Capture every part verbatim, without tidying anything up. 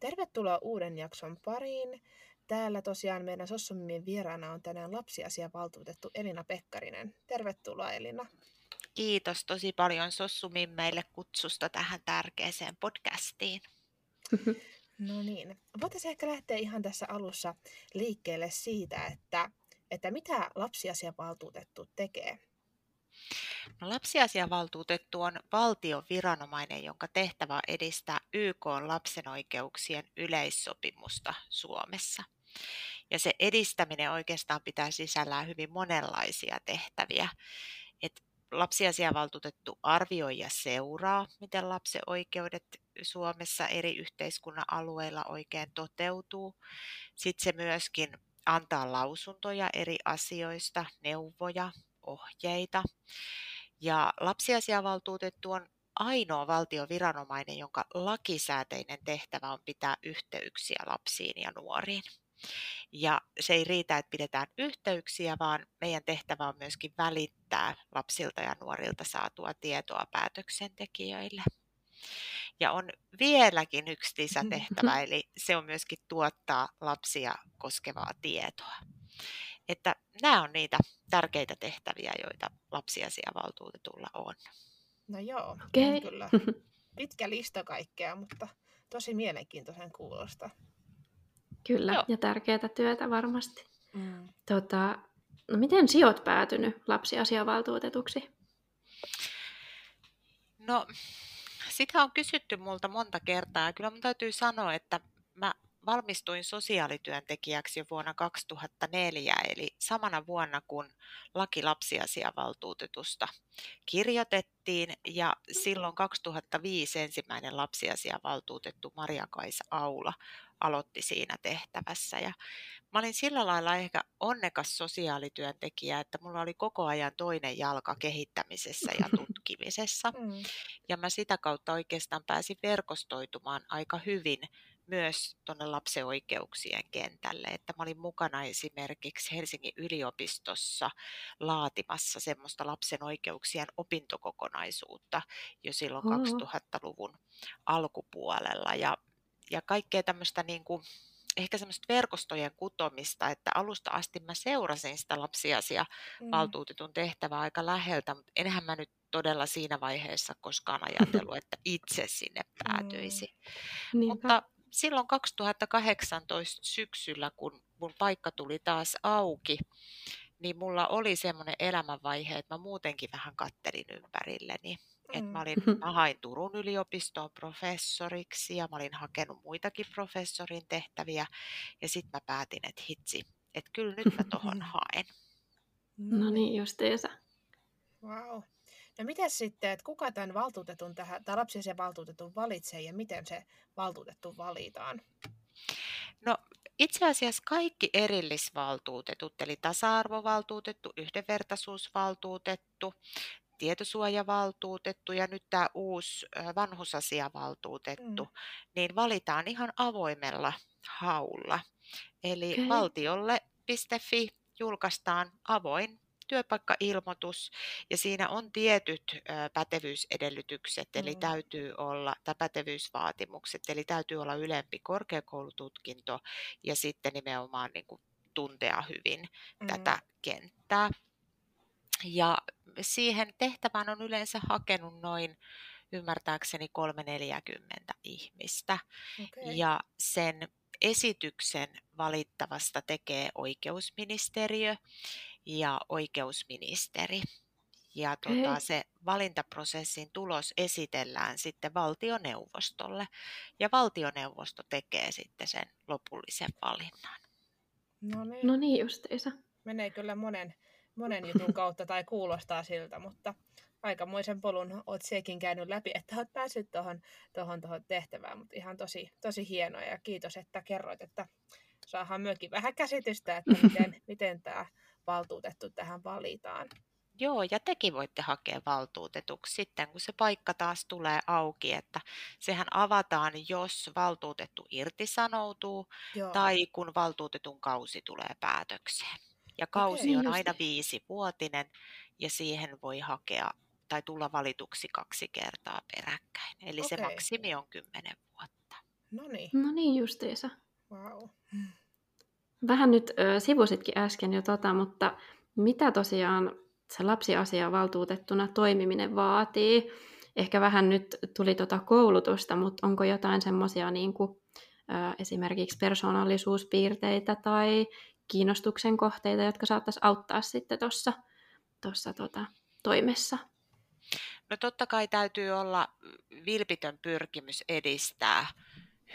Tervetuloa uuden jakson pariin. Täällä tosiaan meidän Sossumimmien vieraana on tänään lapsiasiavaltuutettu Elina Pekkarinen. Tervetuloa Elina. Kiitos tosi paljon Sossumimmeille kutsusta tähän tärkeäseen podcastiin. No niin. Voitaisiin ehkä lähteä ihan tässä alussa liikkeelle siitä, että, että mitä lapsiasiavaltuutettu tekee. No, lapsiasiavaltuutettu on valtion viranomainen, jonka tehtävä on edistää Y K:n lapsenoikeuksien yleissopimusta Suomessa. Ja se edistäminen oikeastaan pitää sisällään hyvin monenlaisia tehtäviä. Et lapsiasiavaltuutettu arvioi ja seuraa, miten lapsen oikeudet Suomessa eri yhteiskunnan alueilla oikein toteutuu. Sitten se myöskin antaa lausuntoja eri asioista, neuvoja, ohjeita. Ja lapsiasiavaltuutettu on ainoa valtioviranomainen, jonka lakisääteinen tehtävä on pitää yhteyksiä lapsiin ja nuoriin. Ja se ei riitä, että pidetään yhteyksiä, vaan meidän tehtävä on myöskin välittää lapsilta ja nuorilta saatua tietoa päätöksentekijöille. Ja on vieläkin yksi lisätehtävä, eli se on myöskin tuottaa lapsia koskevaa tietoa. Että nämä on niitä tärkeitä tehtäviä, joita lapsiasiavaltuutetulla on. No joo, okay. Kyllä pitkä lista kaikkea, mutta tosi mielenkiintoisen kuulosta. Kyllä, joo. Ja tärkeää työtä varmasti. Mm. Tota, no miten sinä olet päätynyt lapsiasiavaltuutetuksi? No, sitä on kysytty multa monta kertaa ja kyllä mun täytyy sanoa, että mä valmistuin sosiaalityöntekijäksi jo vuonna kaksituhattaneljä, eli samana vuonna kun laki lapsiasiavaltuutetusta kirjoitettiin, ja silloin kaksituhattaviisi ensimmäinen lapsiasiavaltuutettu Maria Kaisa Aula aloitti siinä tehtävässä. Ja mä olin sillä lailla ehkä onnekas sosiaalityöntekijä, että mulla oli koko ajan toinen jalka kehittämisessä ja tutkimisessa, ja mä sitä kautta oikeastaan pääsin verkostoitumaan aika hyvin myös tuonne lapsen oikeuksien kentälle, että mä olin mukana esimerkiksi Helsingin yliopistossa laatimassa semmoista lapsen oikeuksien opintokokonaisuutta jo silloin oh. kaksituhattaluvun alkupuolella ja, ja kaikkea tämmöistä niin kuin, ehkä semmoista verkostojen kutomista, että alusta asti mä seurasin sitä lapsiasiavaltuutetun tehtävää aika läheltä, mutta enhän mä nyt todella siinä vaiheessa koskaan ajatellut, että itse sinne päätyisi, mm. mutta silloin kaksituhattakahdeksantoista syksyllä, kun mun paikka tuli taas auki, niin mulla oli semmoinen elämänvaihe, että mä muutenkin vähän kattelin ympärilleni. Mm. Että mä, olin, mä hain Turun yliopistoon professoriksi ja mä olin hakenut muitakin professorin tehtäviä. Ja sitten mä päätin, että hitsi, että kyllä nyt mä tohon haen. No niin, justiinsa. Wow. No mitäs sitten, että kuka tämän valtuutetun tähän, tai lapsiasiavaltuutetun valitsee ja miten se valtuutettu valitaan? No itse asiassa kaikki erillisvaltuutetut, eli tasa-arvovaltuutettu, yhdenvertaisuusvaltuutettu, tietosuojavaltuutettu ja nyt tämä uusi vanhusasiavaltuutettu, mm. niin valitaan ihan avoimella haulla. Eli okay. valtiolle piste fi julkaistaan avoin työpaikkailmoitus ja siinä on tietyt pätevyysedellytykset, eli mm. täytyy olla, tai pätevyysvaatimukset, eli täytyy olla ylempi korkeakoulututkinto ja sitten nimenomaan niin kuin tuntea hyvin mm. tätä kenttää. Ja siihen tehtävään on yleensä hakenut noin ymmärtääkseni kolmekymmentä neljäkymmentä ihmistä okay. ja sen esityksen valittavasta tekee oikeusministeriö ja oikeusministeri. Ja tuota, se valintaprosessin tulos esitellään sitten valtioneuvostolle ja valtioneuvosto tekee sitten sen lopullisen valinnan. No niin, no niin justiinsa. Menee kyllä monen, monen jutun kautta tai kuulostaa siltä, mutta aikamoisen polun olet sekin käynyt läpi, että olet päässyt tuohon, tuohon, tuohon tehtävään, mutta ihan tosi, tosi hienoa ja kiitos, että kerroit, että saadaan myöskin vähän käsitystä, että miten, miten tämä valtuutettu tähän valitaan. Joo, ja tekin voitte hakea valtuutetuksi sitten, kun se paikka taas tulee auki, että sehän avataan, jos valtuutettu irtisanoutuu Joo. tai kun valtuutetun kausi tulee päätökseen. Ja kausi okay, on aina viisivuotinen ja siihen voi hakea tai tulla valituksi kaksi kertaa peräkkäin. Eli okay. se maksimi on kymmenen vuotta. Noniin. No niin justiinsa. Wow. Vähän nyt ö, sivusitkin äsken jo tota, mutta mitä tosiaan se lapsiasiavaltuutettuna toimiminen vaatii? Ehkä vähän nyt tuli tota koulutusta, mutta onko jotain semmoisia niin kuin, ö, esimerkiksi persoonallisuuspiirteitä tai kiinnostuksen kohteita, jotka saattaisi auttaa sitten tuossa tuossa tota, toimessa? No totta kai täytyy olla vilpitön pyrkimys edistää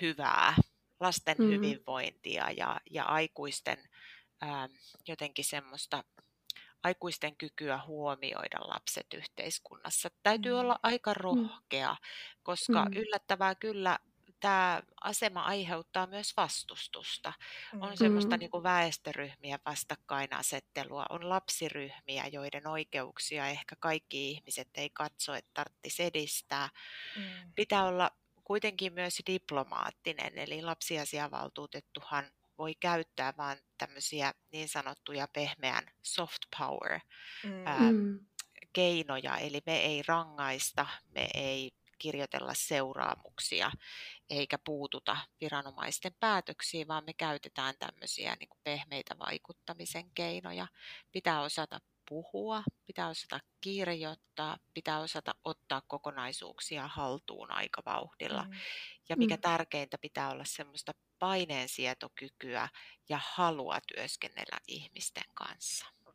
hyvää, lasten mm-hmm. hyvinvointia ja, ja aikuisten ää, jotenkin semmoista aikuisten kykyä huomioida lapset yhteiskunnassa. Täytyy mm-hmm. olla aika rohkea, koska mm-hmm. yllättävää kyllä tämä asema aiheuttaa myös vastustusta. On semmoista niin kuin väestöryhmiä vastakkainasettelua, on lapsiryhmiä, joiden oikeuksia ehkä kaikki ihmiset ei katso, että tarvitsisi edistää. Mm. Pitää olla kuitenkin myös diplomaattinen, eli lapsiasiavaltuutettuhan voi käyttää vain tämmöisiä niin sanottuja pehmeän soft power mm. ää, keinoja, eli me ei rangaista, me ei kirjoitella seuraamuksia eikä puututa viranomaisten päätöksiin, vaan me käytetään tämmöisiä niin kuin pehmeitä vaikuttamisen keinoja. Pitää osata puhua, pitää osata kirjoittaa, pitää osata ottaa kokonaisuuksia haltuun aika vauhdilla. Mm. Ja mikä mm. tärkeintä, pitää olla semmoista paineensietokykyä ja halua työskennellä ihmisten kanssa. No.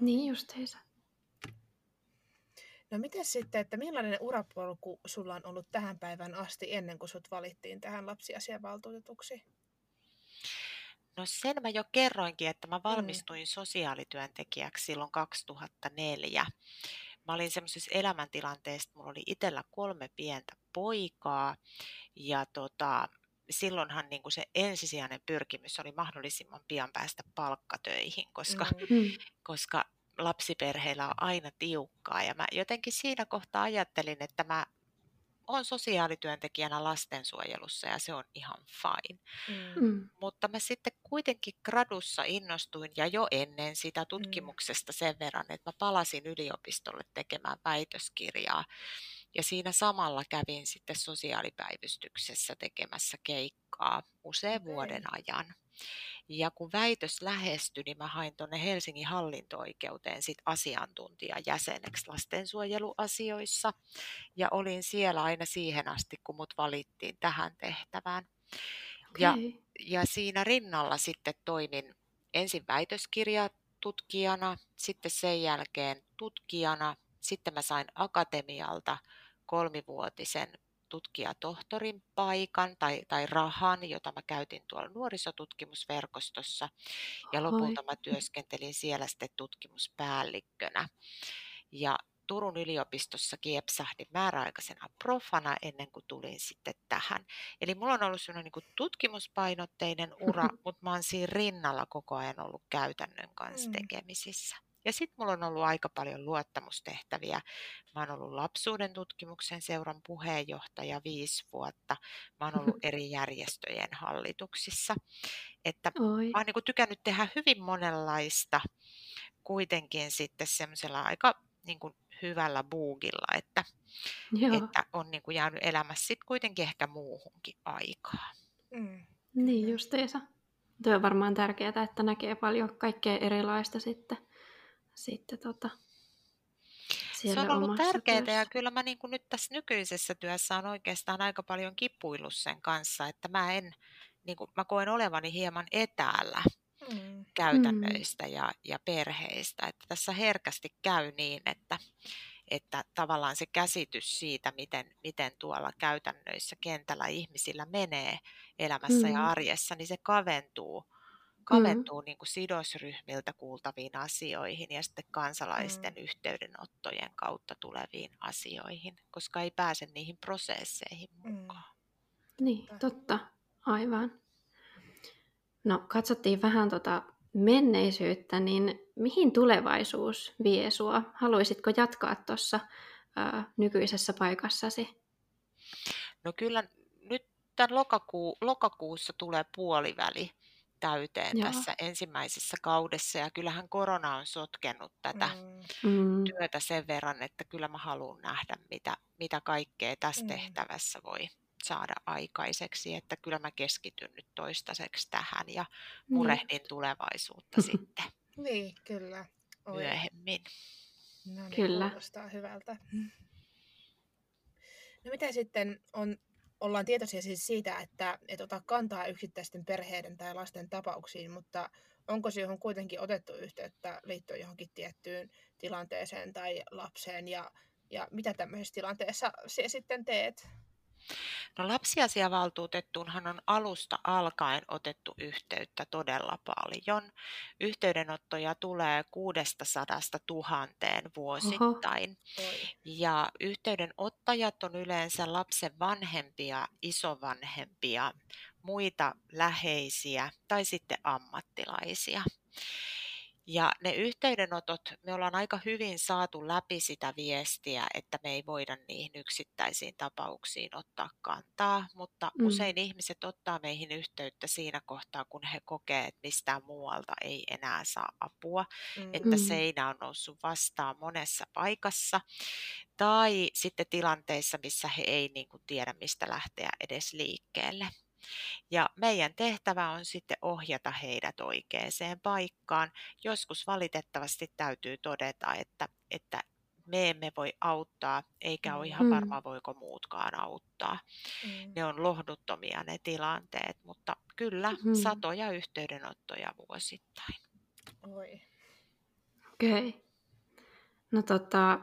Niin justiinsa. No miten sitten, että millainen urapolku sulla on ollut tähän päivään asti ennen kuin sut valittiin tähän lapsiasiavaltuutetuksi? No sen mä jo kerroinkin, että mä valmistuin mm. sosiaalityöntekijäksi silloin kaksituhattaneljä. Mä olin semmoisessa elämäntilanteessa, mulla oli itsellä kolme pientä poikaa ja tota, silloinhan niin kuin se ensisijainen pyrkimys oli mahdollisimman pian päästä palkkatöihin, koska, mm. koska lapsiperheillä on aina tiukkaa ja mä jotenkin siinä kohtaa ajattelin, että mä oon sosiaalityöntekijänä lastensuojelussa ja se on ihan fine. Mm. Mutta mä sitten kuitenkin gradussa innostuin ja jo ennen sitä tutkimuksesta sen verran, että mä palasin yliopistolle tekemään väitöskirjaa ja siinä samalla kävin sitten sosiaalipäivystyksessä tekemässä keikkaa usean vuoden ajan. Ja kun väitös lähestyi, niin mä hain tuonne Helsingin hallinto-oikeuteen sit asiantuntijajäseneksi lastensuojeluasioissa. Ja olin siellä aina siihen asti, kun mut valittiin tähän tehtävään. Okay. Ja, ja siinä rinnalla sitten toimin ensin väitöskirjatutkijana, sitten sen jälkeen tutkijana. Sitten mä sain akatemialta kolmivuotisen tutkijatohtorin paikan tai, tai rahan, jota mä käytin tuolla nuorisotutkimusverkostossa ja lopulta mä työskentelin siellä sitten tutkimuspäällikkönä. Ja Turun yliopistossa kiepsahdin määräaikaisena profana ennen kuin tulin sitten tähän. Eli mulla on ollut sellainen niin kuin tutkimuspainotteinen ura, mutta mä oon siinä rinnalla koko ajan ollut käytännön kanssa tekemisissä. Ja sitten mulla on ollut aika paljon luottamustehtäviä. Mä oon ollut lapsuuden tutkimuksen seuran puheenjohtaja viisi vuotta. Mä oon ollut eri järjestöjen hallituksissa. Että Oi. mä oon niinku tykännyt tehdä hyvin monenlaista kuitenkin sitten semmoisella aika niinku hyvällä buugilla, että, että on niinku jäänyt elämässä sit kuitenkin ehkä muuhunkin aikaa. Mm. Niin justiinsa. Tuo on varmaan tärkeää, että näkee paljon kaikkea erilaista sitten. Sitten, tota, se on ollut tärkeää työssä. Ja kyllä mä niin kuin nyt tässä nykyisessä työssä on oikeastaan aika paljon kipuillut sen kanssa, että mä, en, niin kuin, mä koen olevani hieman etäällä mm. käytännöistä mm. ja, ja perheistä. Että tässä herkästi käy niin, että, että tavallaan se käsitys siitä, miten, miten tuolla käytännöissä kentällä ihmisillä menee elämässä mm. ja arjessa, niin se kaventuu. kaventuu mm. niin kuin sidosryhmiltä kuultaviin asioihin ja sitten kansalaisten mm. yhteydenottojen kautta tuleviin asioihin, koska ei pääse niihin prosesseihin mukaan. Niin, totta. Aivan. No, katsottiin vähän tota menneisyyttä, niin mihin tulevaisuus vie sua? Haluaisitko jatkaa tuossa äh, nykyisessä paikassasi? No kyllä nyt tämän lokaku- lokakuussa tulee puoliväli täyteen Joo. tässä ensimmäisessä kaudessa ja kyllähän korona on sotkenut tätä mm. työtä sen verran, että kyllä mä haluan nähdä, mitä, mitä kaikkea tässä mm. tehtävässä voi saada aikaiseksi, että kyllä mä keskityn nyt toistaiseksi tähän ja murehdin mm. tulevaisuutta sitten. Niin, kyllä. Oi. Myöhemmin. No niin, kyllä. Kuulostaa hyvältä. No mitä sitten on, ollaan tietoisia siis siitä, että et ota kantaa yksittäisten perheiden tai lasten tapauksiin, mutta onko siihen kuitenkin otettu yhteyttä liittyen johonkin tiettyyn tilanteeseen tai lapseen ja, ja mitä tämmöisessä tilanteessa sinä sitten teet? No lapsiasiavaltuutettuunhan on alusta alkaen otettu yhteyttä todella paljon. Yhteydenottoja tulee kuudestasadasta tuhanteen vuosittain. Oho. Ja yhteydenottajat on yleensä lapsen vanhempia, isovanhempia, muita läheisiä tai sitten ammattilaisia. Ja ne yhteydenotot, me ollaan aika hyvin saatu läpi sitä viestiä, että me ei voida niihin yksittäisiin tapauksiin ottaa kantaa, mutta mm. usein ihmiset ottaa meihin yhteyttä siinä kohtaa, kun he kokee, että mistään muualta ei enää saa apua, mm. että seinä on noussut vastaan monessa paikassa tai sitten tilanteissa, missä he ei niin kuin tiedä, mistä lähteä edes liikkeelle. Ja meidän tehtävä on sitten ohjata heidät oikeaan paikkaan. Joskus valitettavasti täytyy todeta, että, että me emme voi auttaa, eikä ole ihan varma, voiko muutkaan auttaa. Mm. Ne on lohduttomia ne tilanteet, mutta kyllä mm. satoja yhteydenottoja vuosittain. Oi. Okei. Okay. No tota,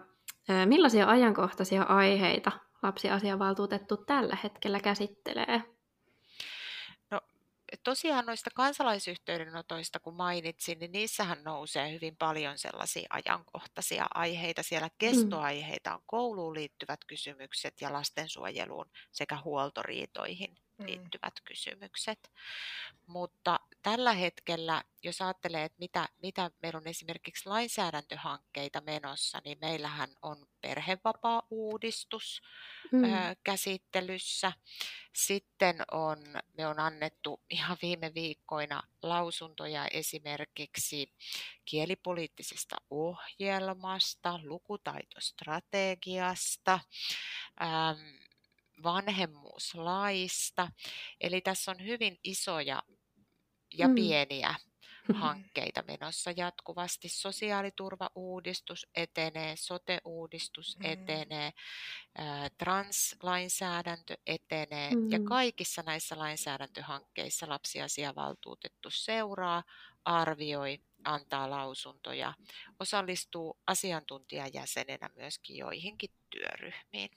millaisia ajankohtaisia aiheita lapsiasiavaltuutettu tällä hetkellä käsittelee? Tosiaan noista kansalaisyhteydenotoista, kun mainitsin, niin niissähän nousee hyvin paljon sellaisia ajankohtaisia aiheita. Siellä kestoaiheita on kouluun liittyvät kysymykset ja lastensuojeluun sekä huoltoriitoihin liittyvät mm. kysymykset. Mutta tällä hetkellä, jos ajattelee, että mitä, mitä meillä on esimerkiksi lainsäädäntöhankkeita menossa, niin meillähän on perhevapaa-uudistus mm. ö, käsittelyssä. Sitten on, me on annettu ihan viime viikkoina lausuntoja esimerkiksi kielipoliittisesta ohjelmasta, lukutaitostrategiasta, ö, vanhemmuuslaista. Eli tässä on hyvin isoja ja mm. pieniä hankkeita menossa jatkuvasti. Sosiaaliturva-uudistus etenee, sote-uudistus mm. etenee, translainsäädäntö etenee mm. ja kaikissa näissä lainsäädäntöhankkeissa lapsiasiavaltuutettu seuraa, arvioi, antaa lausuntoja, osallistuu asiantuntijajäsenenä myöskin joihinkin työryhmiin.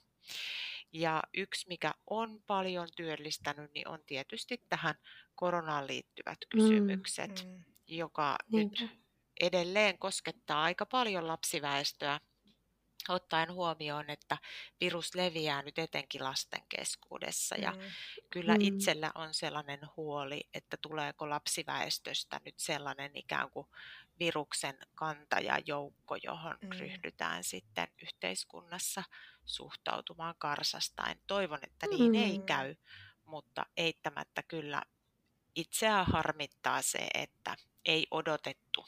Ja yksi, mikä on paljon työllistänyt, niin on tietysti tähän koronaan liittyvät kysymykset, mm, mm. joka Niinpä. Nyt edelleen koskettaa aika paljon lapsiväestöä, ottaen huomioon, että virus leviää nyt etenkin lasten keskuudessa. Ja mm. kyllä mm. itsellä on sellainen huoli, että tuleeko lapsiväestöstä nyt sellainen ikään kuin viruksen kantajajoukko, johon mm. ryhdytään sitten yhteiskunnassa suhtautumaan karsastaen. Toivon, että niin mm. ei käy, mutta eittämättä kyllä itseä harmittaa se, että ei odotettu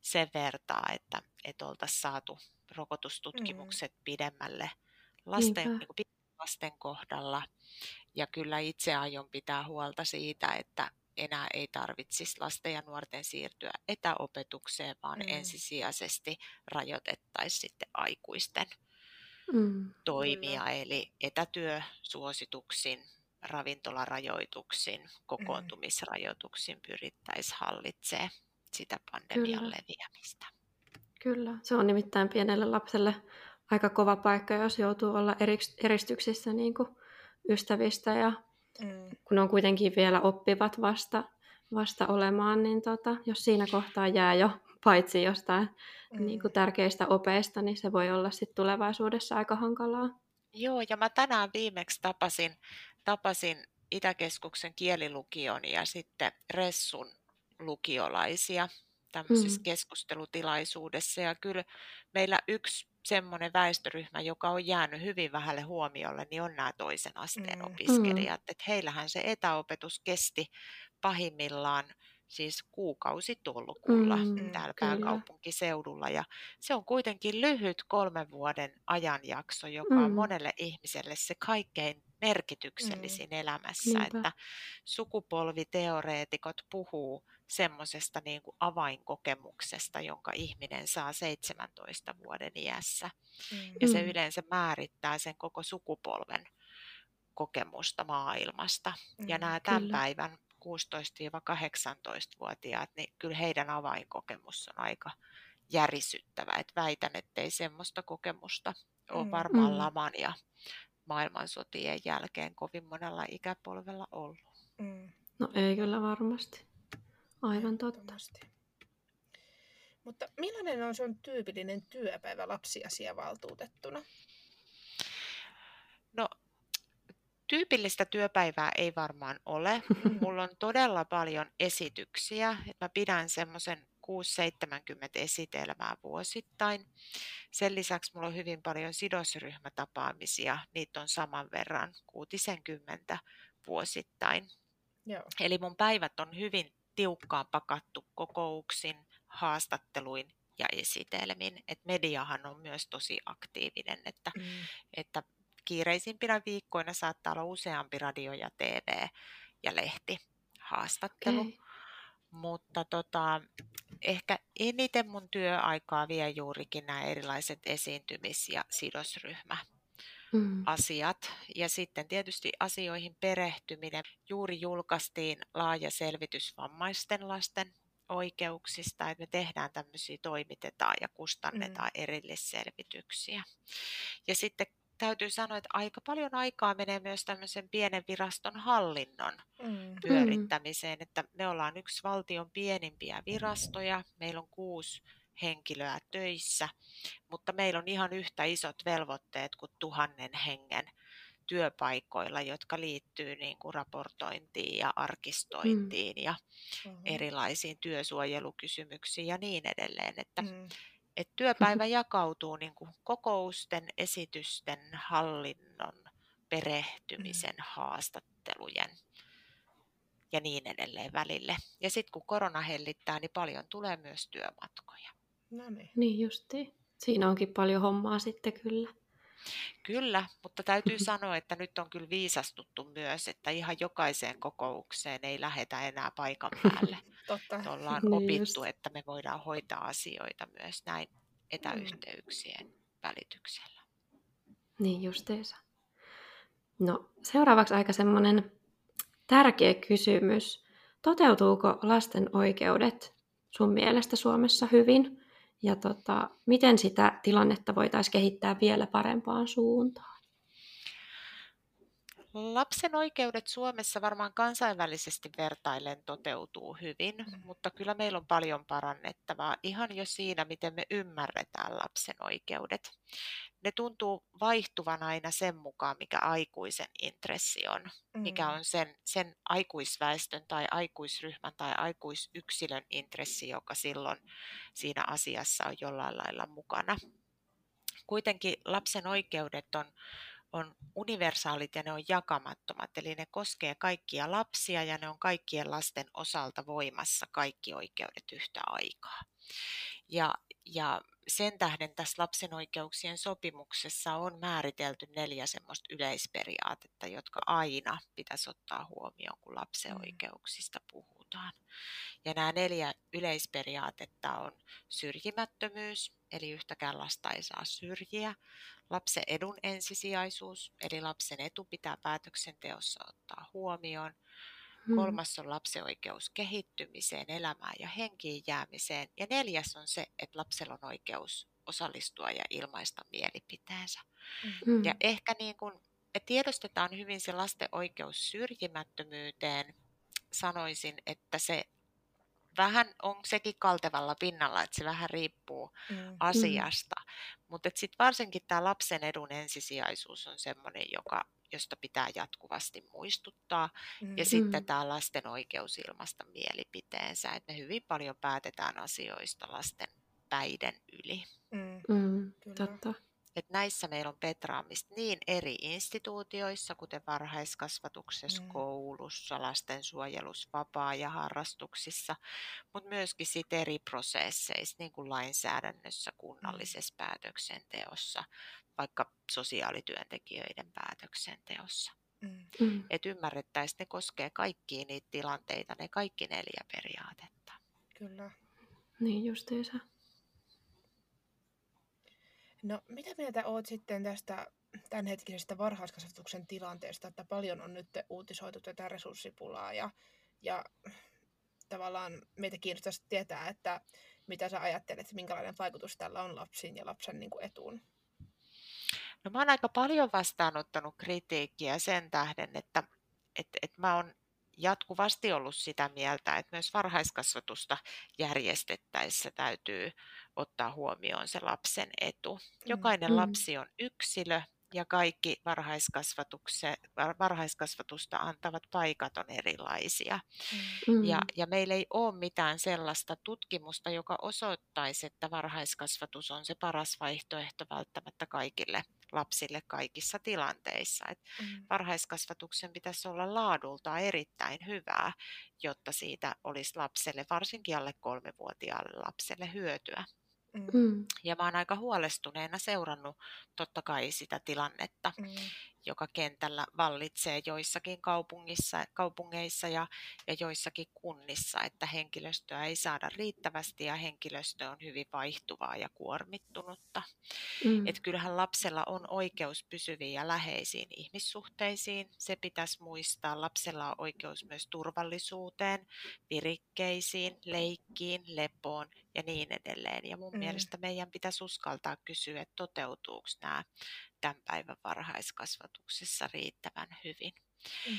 sen vertaa, että et oltaisi saatu rokotustutkimukset mm. pidemmälle lasten, niin lasten kohdalla. Ja kyllä itse aion pitää huolta siitä, että enää ei tarvitsisi lasten ja nuorten siirtyä etäopetukseen, vaan mm. ensisijaisesti rajoitettaisiin sitten aikuisten mm. toimia. Mm. Eli etätyösuosituksin, ravintolarajoituksin, kokoontumisrajoituksin pyrittäisiin hallitsemaan sitä pandemian kyllä. leviämistä. Kyllä, se on nimittäin pienelle lapselle aika kova paikka, jos joutuu olla eristyksissä niin kuin ystävistä ja mm. kun on kuitenkin vielä oppivat vasta, vasta olemaan, niin tota, jos siinä kohtaa jää jo paitsi jostain mm. niin kuin tärkeistä opeista, niin se voi olla sit tulevaisuudessa aika hankalaa. Joo, ja mä tänään viimeksi tapasin, tapasin Itäkeskuksen kielilukion ja sitten Ressun lukiolaisia tämmöisessä mm. keskustelutilaisuudessa, ja kyllä meillä yksi semmoinen väestöryhmä, joka on jäänyt hyvin vähälle huomiolle, niin on nämä toisen asteen mm. opiskelijat, että heillähän se etäopetus kesti pahimmillaan siis kuukausitolkulla mm, täällä kyllä. pääkaupunkiseudulla, ja se on kuitenkin lyhyt kolmen vuoden ajanjakso, joka mm. on monelle ihmiselle se kaikkein merkityksellisin mm. elämässä. Niinpä. Että sukupolviteoreetikot puhuu semmoisesta niin kuin avainkokemuksesta, jonka ihminen saa seitsemäntoista vuoden iässä. Mm. Ja se yleensä määrittää sen koko sukupolven kokemusta maailmasta. Mm. Ja nämä tämän kyllä. päivän kuusitoista-kahdeksantoista-vuotiaat, niin kyllä heidän avainkokemus on aika järisyttävä. Et väitän, ettei semmoista kokemusta ole varmaan mm. laman ja maailmansotien jälkeen kovin monella ikäpolvella ollut. Mm. No ei kyllä varmasti. Aivan totta. Mutta millainen on sun tyypillinen työpäivä lapsiasiavaltuutettuna? No tyypillistä työpäivää ei varmaan ole. Mulla on todella paljon esityksiä. Mä pidän semmoisen kuusi seitsemänkymmentä esitelmää vuosittain. Sen lisäksi mulla on hyvin paljon sidosryhmätapaamisia. Niitä on saman verran kuutisenkymmentä vuosittain. Joo. Eli mun päivät on hyvin tiukkaan pakattu kokouksin, haastatteluin ja esitelmin. Et mediahan on myös tosi aktiivinen, että, mm. että kiireisimpinä viikkoina saattaa olla useampi radio ja T V ja lehti haastattelu. Okay. Mutta tota, ehkä eniten mun työaikaa vie juurikin nämä erilaiset esiintymis- ja sidosryhmäasiat. Mm. Ja sitten tietysti asioihin perehtyminen. Juuri julkaistiin laaja selvitys vammaisten lasten oikeuksista, että me tehdään tämmöisiä, toimitetaan ja kustannetaan mm. erillisselvityksiä. Ja sitten täytyy sanoa, että aika paljon aikaa menee myös tämmöisen pienen viraston hallinnon mm. pyörittämiseen, että me ollaan yksi valtion pienimpiä virastoja, meillä on kuusi henkilöä töissä, mutta meillä on ihan yhtä isot velvoitteet kuin tuhannen hengen työpaikoilla, jotka liittyy niin kuin raportointiin ja arkistointiin mm. ja mm. erilaisiin työsuojelukysymyksiin ja niin edelleen, että mm. Et työpäivä jakautuu niin kuin kokousten, esitysten, hallinnon, perehtymisen, mm. haastattelujen ja niin edelleen välille. Ja sitten kun korona hellittää, niin paljon tulee myös työmatkoja. No niin. Niin justiin. Siinä onkin paljon hommaa sitten kyllä. Kyllä, mutta täytyy sanoa, että nyt on kyllä viisastuttu myös, että ihan jokaiseen kokoukseen ei lähetä enää paikan päälle. Totta. Ollaan niin opittu, just. Että me voidaan hoitaa asioita myös näin etäyhteyksien välityksellä. Niin justiinsa. No seuraavaksi aika semmoinen tärkeä kysymys. Toteutuuko lasten oikeudet sun mielestä Suomessa hyvin? Ja tota, miten sitä tilannetta voitaisiin kehittää vielä parempaan suuntaan? Lapsen oikeudet Suomessa varmaan kansainvälisesti vertaillen toteutuu hyvin, mm. mutta kyllä meillä on paljon parannettavaa ihan jo siinä, miten me ymmärretään lapsen oikeudet. Ne tuntuu vaihtuvan aina sen mukaan, mikä aikuisen intressi on, mm. mikä on sen, sen aikuisväestön tai aikuisryhmän tai aikuisyksilön intressi, joka silloin siinä asiassa on jollain lailla mukana. Kuitenkin lapsen oikeudet on on universaalit ja ne on jakamattomat, eli ne koskee kaikkia lapsia ja ne on kaikkien lasten osalta voimassa kaikki oikeudet yhtä aikaa. Ja, ja sen tähden tässä lapsen oikeuksien sopimuksessa on määritelty neljä semmoista yleisperiaatetta, jotka aina pitäisi ottaa huomioon, kun lapsen oikeuksista puhutaan. Ja nämä neljä yleisperiaatetta on syrjimättömyys, eli yhtäkään lasta ei saa syrjiä. Lapsen edun ensisijaisuus, eli lapsen etu pitää päätöksenteossa ottaa huomioon. Hmm. Kolmas on lapsen oikeus kehittymiseen, elämään ja henkiin jäämiseen. Ja neljäs on se, että lapsella on oikeus osallistua ja ilmaista mielipiteensä. Hmm. Ja ehkä niin kun tiedostetaan hyvin se lasten oikeus syrjimättömyyteen, sanoisin, että se vähän on sekin kaltevalla pinnalla, että se vähän riippuu mm. asiasta. Mm. Mutta sitten varsinkin tämä lapsen edun ensisijaisuus on semmoinen, joka, josta pitää jatkuvasti muistuttaa. Mm. Ja sitten tämä lasten oikeus ilmaista mielipiteensä, että me hyvin paljon päätetään asioista lasten päiden yli. Mm. Mm. Totta. Et näissä meillä on petraamista niin eri instituutioissa, kuten varhaiskasvatuksessa, mm. koulussa, lastensuojelussa, vapaa- ja harrastuksissa, mutta myöskin sit eri prosesseissa, niin kuin lainsäädännössä, kunnallisessa päätöksenteossa, vaikka sosiaalityöntekijöiden päätöksenteossa. Mm. Että ymmärrettäisiin, ne koskee kaikkia niitä tilanteita, ne kaikki neljä periaatetta. Kyllä. Niin justiinsa. No mitä mieltä olet sitten tästä tämänhetkisestä varhaiskasvatuksen tilanteesta, että paljon on nyt uutisoitu tätä resurssipulaa ja, ja tavallaan meitä kiinnostaisi tietää, että mitä sä ajattelet, minkälainen vaikutus tällä on lapsiin ja lapsen niin kuin etuun? No mä oon aika paljon vastaanottanut kritiikkiä sen tähden, että, että, että mä oon jatkuvasti ollut sitä mieltä, että myös varhaiskasvatusta järjestettäessä täytyy ottaa huomioon se lapsen etu. Jokainen mm. lapsi on yksilö ja kaikki varhaiskasvatusta antavat paikat on erilaisia. Mm. Ja, ja meillä ei ole mitään sellaista tutkimusta, joka osoittaisi, että varhaiskasvatus on se paras vaihtoehto välttämättä kaikille lapsille kaikissa tilanteissa. Et mm. varhaiskasvatuksen pitäisi olla laadultaan erittäin hyvää, jotta siitä olisi lapselle, varsinkin alle kolmevuotiaalle lapselle, hyötyä. Mm. Ja mä oon aika huolestuneena seurannut totta kai sitä tilannetta, mm. joka kentällä vallitsee joissakin kaupungissa, kaupungeissa ja, ja joissakin kunnissa, että henkilöstöä ei saada riittävästi ja henkilöstö on hyvin vaihtuvaa ja kuormittunutta. Mm. Et kyllähän lapsella on oikeus pysyviin ja läheisiin ihmissuhteisiin, se pitäisi muistaa. Lapsella on oikeus myös turvallisuuteen, virikkeisiin, leikkiin, lepoon ja niin edelleen. Ja mun mm. mielestä meidän pitäisi uskaltaa kysyä, että toteutuuko nämä tämän päivän varhaiskasvatuksessa riittävän hyvin. Mm.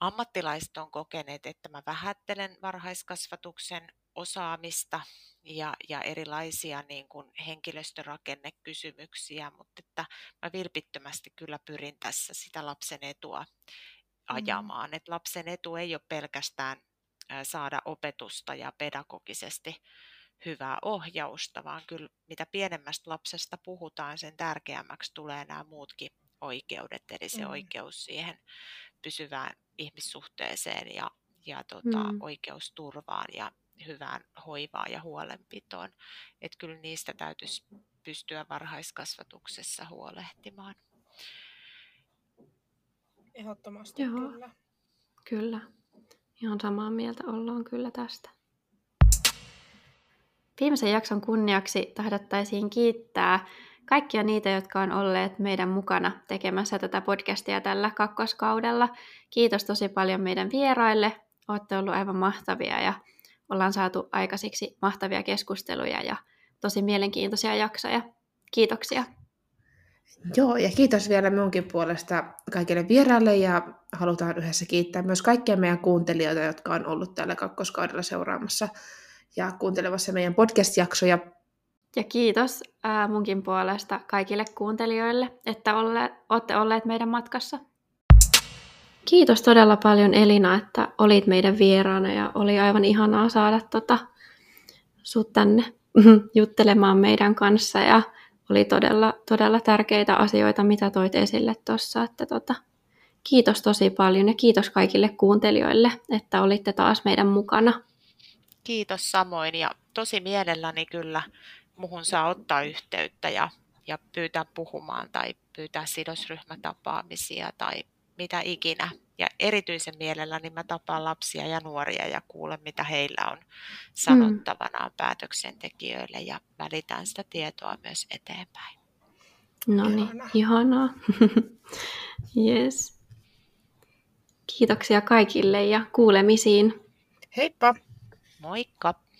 Ammattilaiset on kokeneet, että mä vähättelen varhaiskasvatuksen osaamista ja, ja erilaisia niin kuin henkilöstörakennekysymyksiä, mutta että mä vilpittömästi kyllä pyrin tässä sitä lapsen etua ajamaan. Mm. Että lapsen etu ei ole pelkästään saada opetusta ja pedagogisesti hyvää ohjausta, vaan kyllä mitä pienemmästä lapsesta puhutaan, sen tärkeämmäksi tulee nämä muutkin oikeudet, eli se mm. oikeus siihen pysyvään ihmissuhteeseen ja, ja tota, mm. oikeus turvaan ja hyvään hoivaan ja huolenpitoon. Et kyllä niistä täytyisi pystyä varhaiskasvatuksessa huolehtimaan. Ehdottomasti. Joo, kyllä. Kyllä, ihan samaa mieltä ollaan kyllä tästä. Viimeisen jakson kunniaksi tahdottaisiin kiittää kaikkia niitä, jotka on olleet meidän mukana tekemässä tätä podcastia tällä kakkoskaudella. Kiitos tosi paljon meidän vieraille. Olette olleet aivan mahtavia ja ollaan saatu aikaisiksi mahtavia keskusteluja ja tosi mielenkiintoisia jaksoja. Kiitoksia. Joo, ja kiitos vielä minunkin puolesta kaikille vieraille ja halutaan yhdessä kiittää myös kaikkia meidän kuuntelijoita, jotka on ollut tällä kakkoskaudella seuraamassa ja kuuntelevassa meidän podcast-jaksoja. Ja kiitos ää, munkin puolesta kaikille kuuntelijoille, että olle, olette olleet meidän matkassa. Kiitos todella paljon, Elina, että olit meidän vieraana ja oli aivan ihanaa saada tota, sut tänne juttelemaan meidän kanssa. Ja oli todella, todella tärkeitä asioita, mitä toit esille tuossa. Tota, kiitos tosi paljon ja kiitos kaikille kuuntelijoille, että olitte taas meidän mukana. Kiitos samoin ja tosi mielelläni kyllä muhun saa ottaa yhteyttä ja, ja pyytää puhumaan tai pyytää sidosryhmätapaamisia tai mitä ikinä. Ja erityisen mielelläni mä tapaan lapsia ja nuoria ja kuulen mitä heillä on sanottavanaan mm. päätöksentekijöille ja välitän sitä tietoa myös eteenpäin. No niin, ihanaa. ihanaa. Yes. Kiitoksia kaikille ja kuulemisiin. Heippa! Moikka!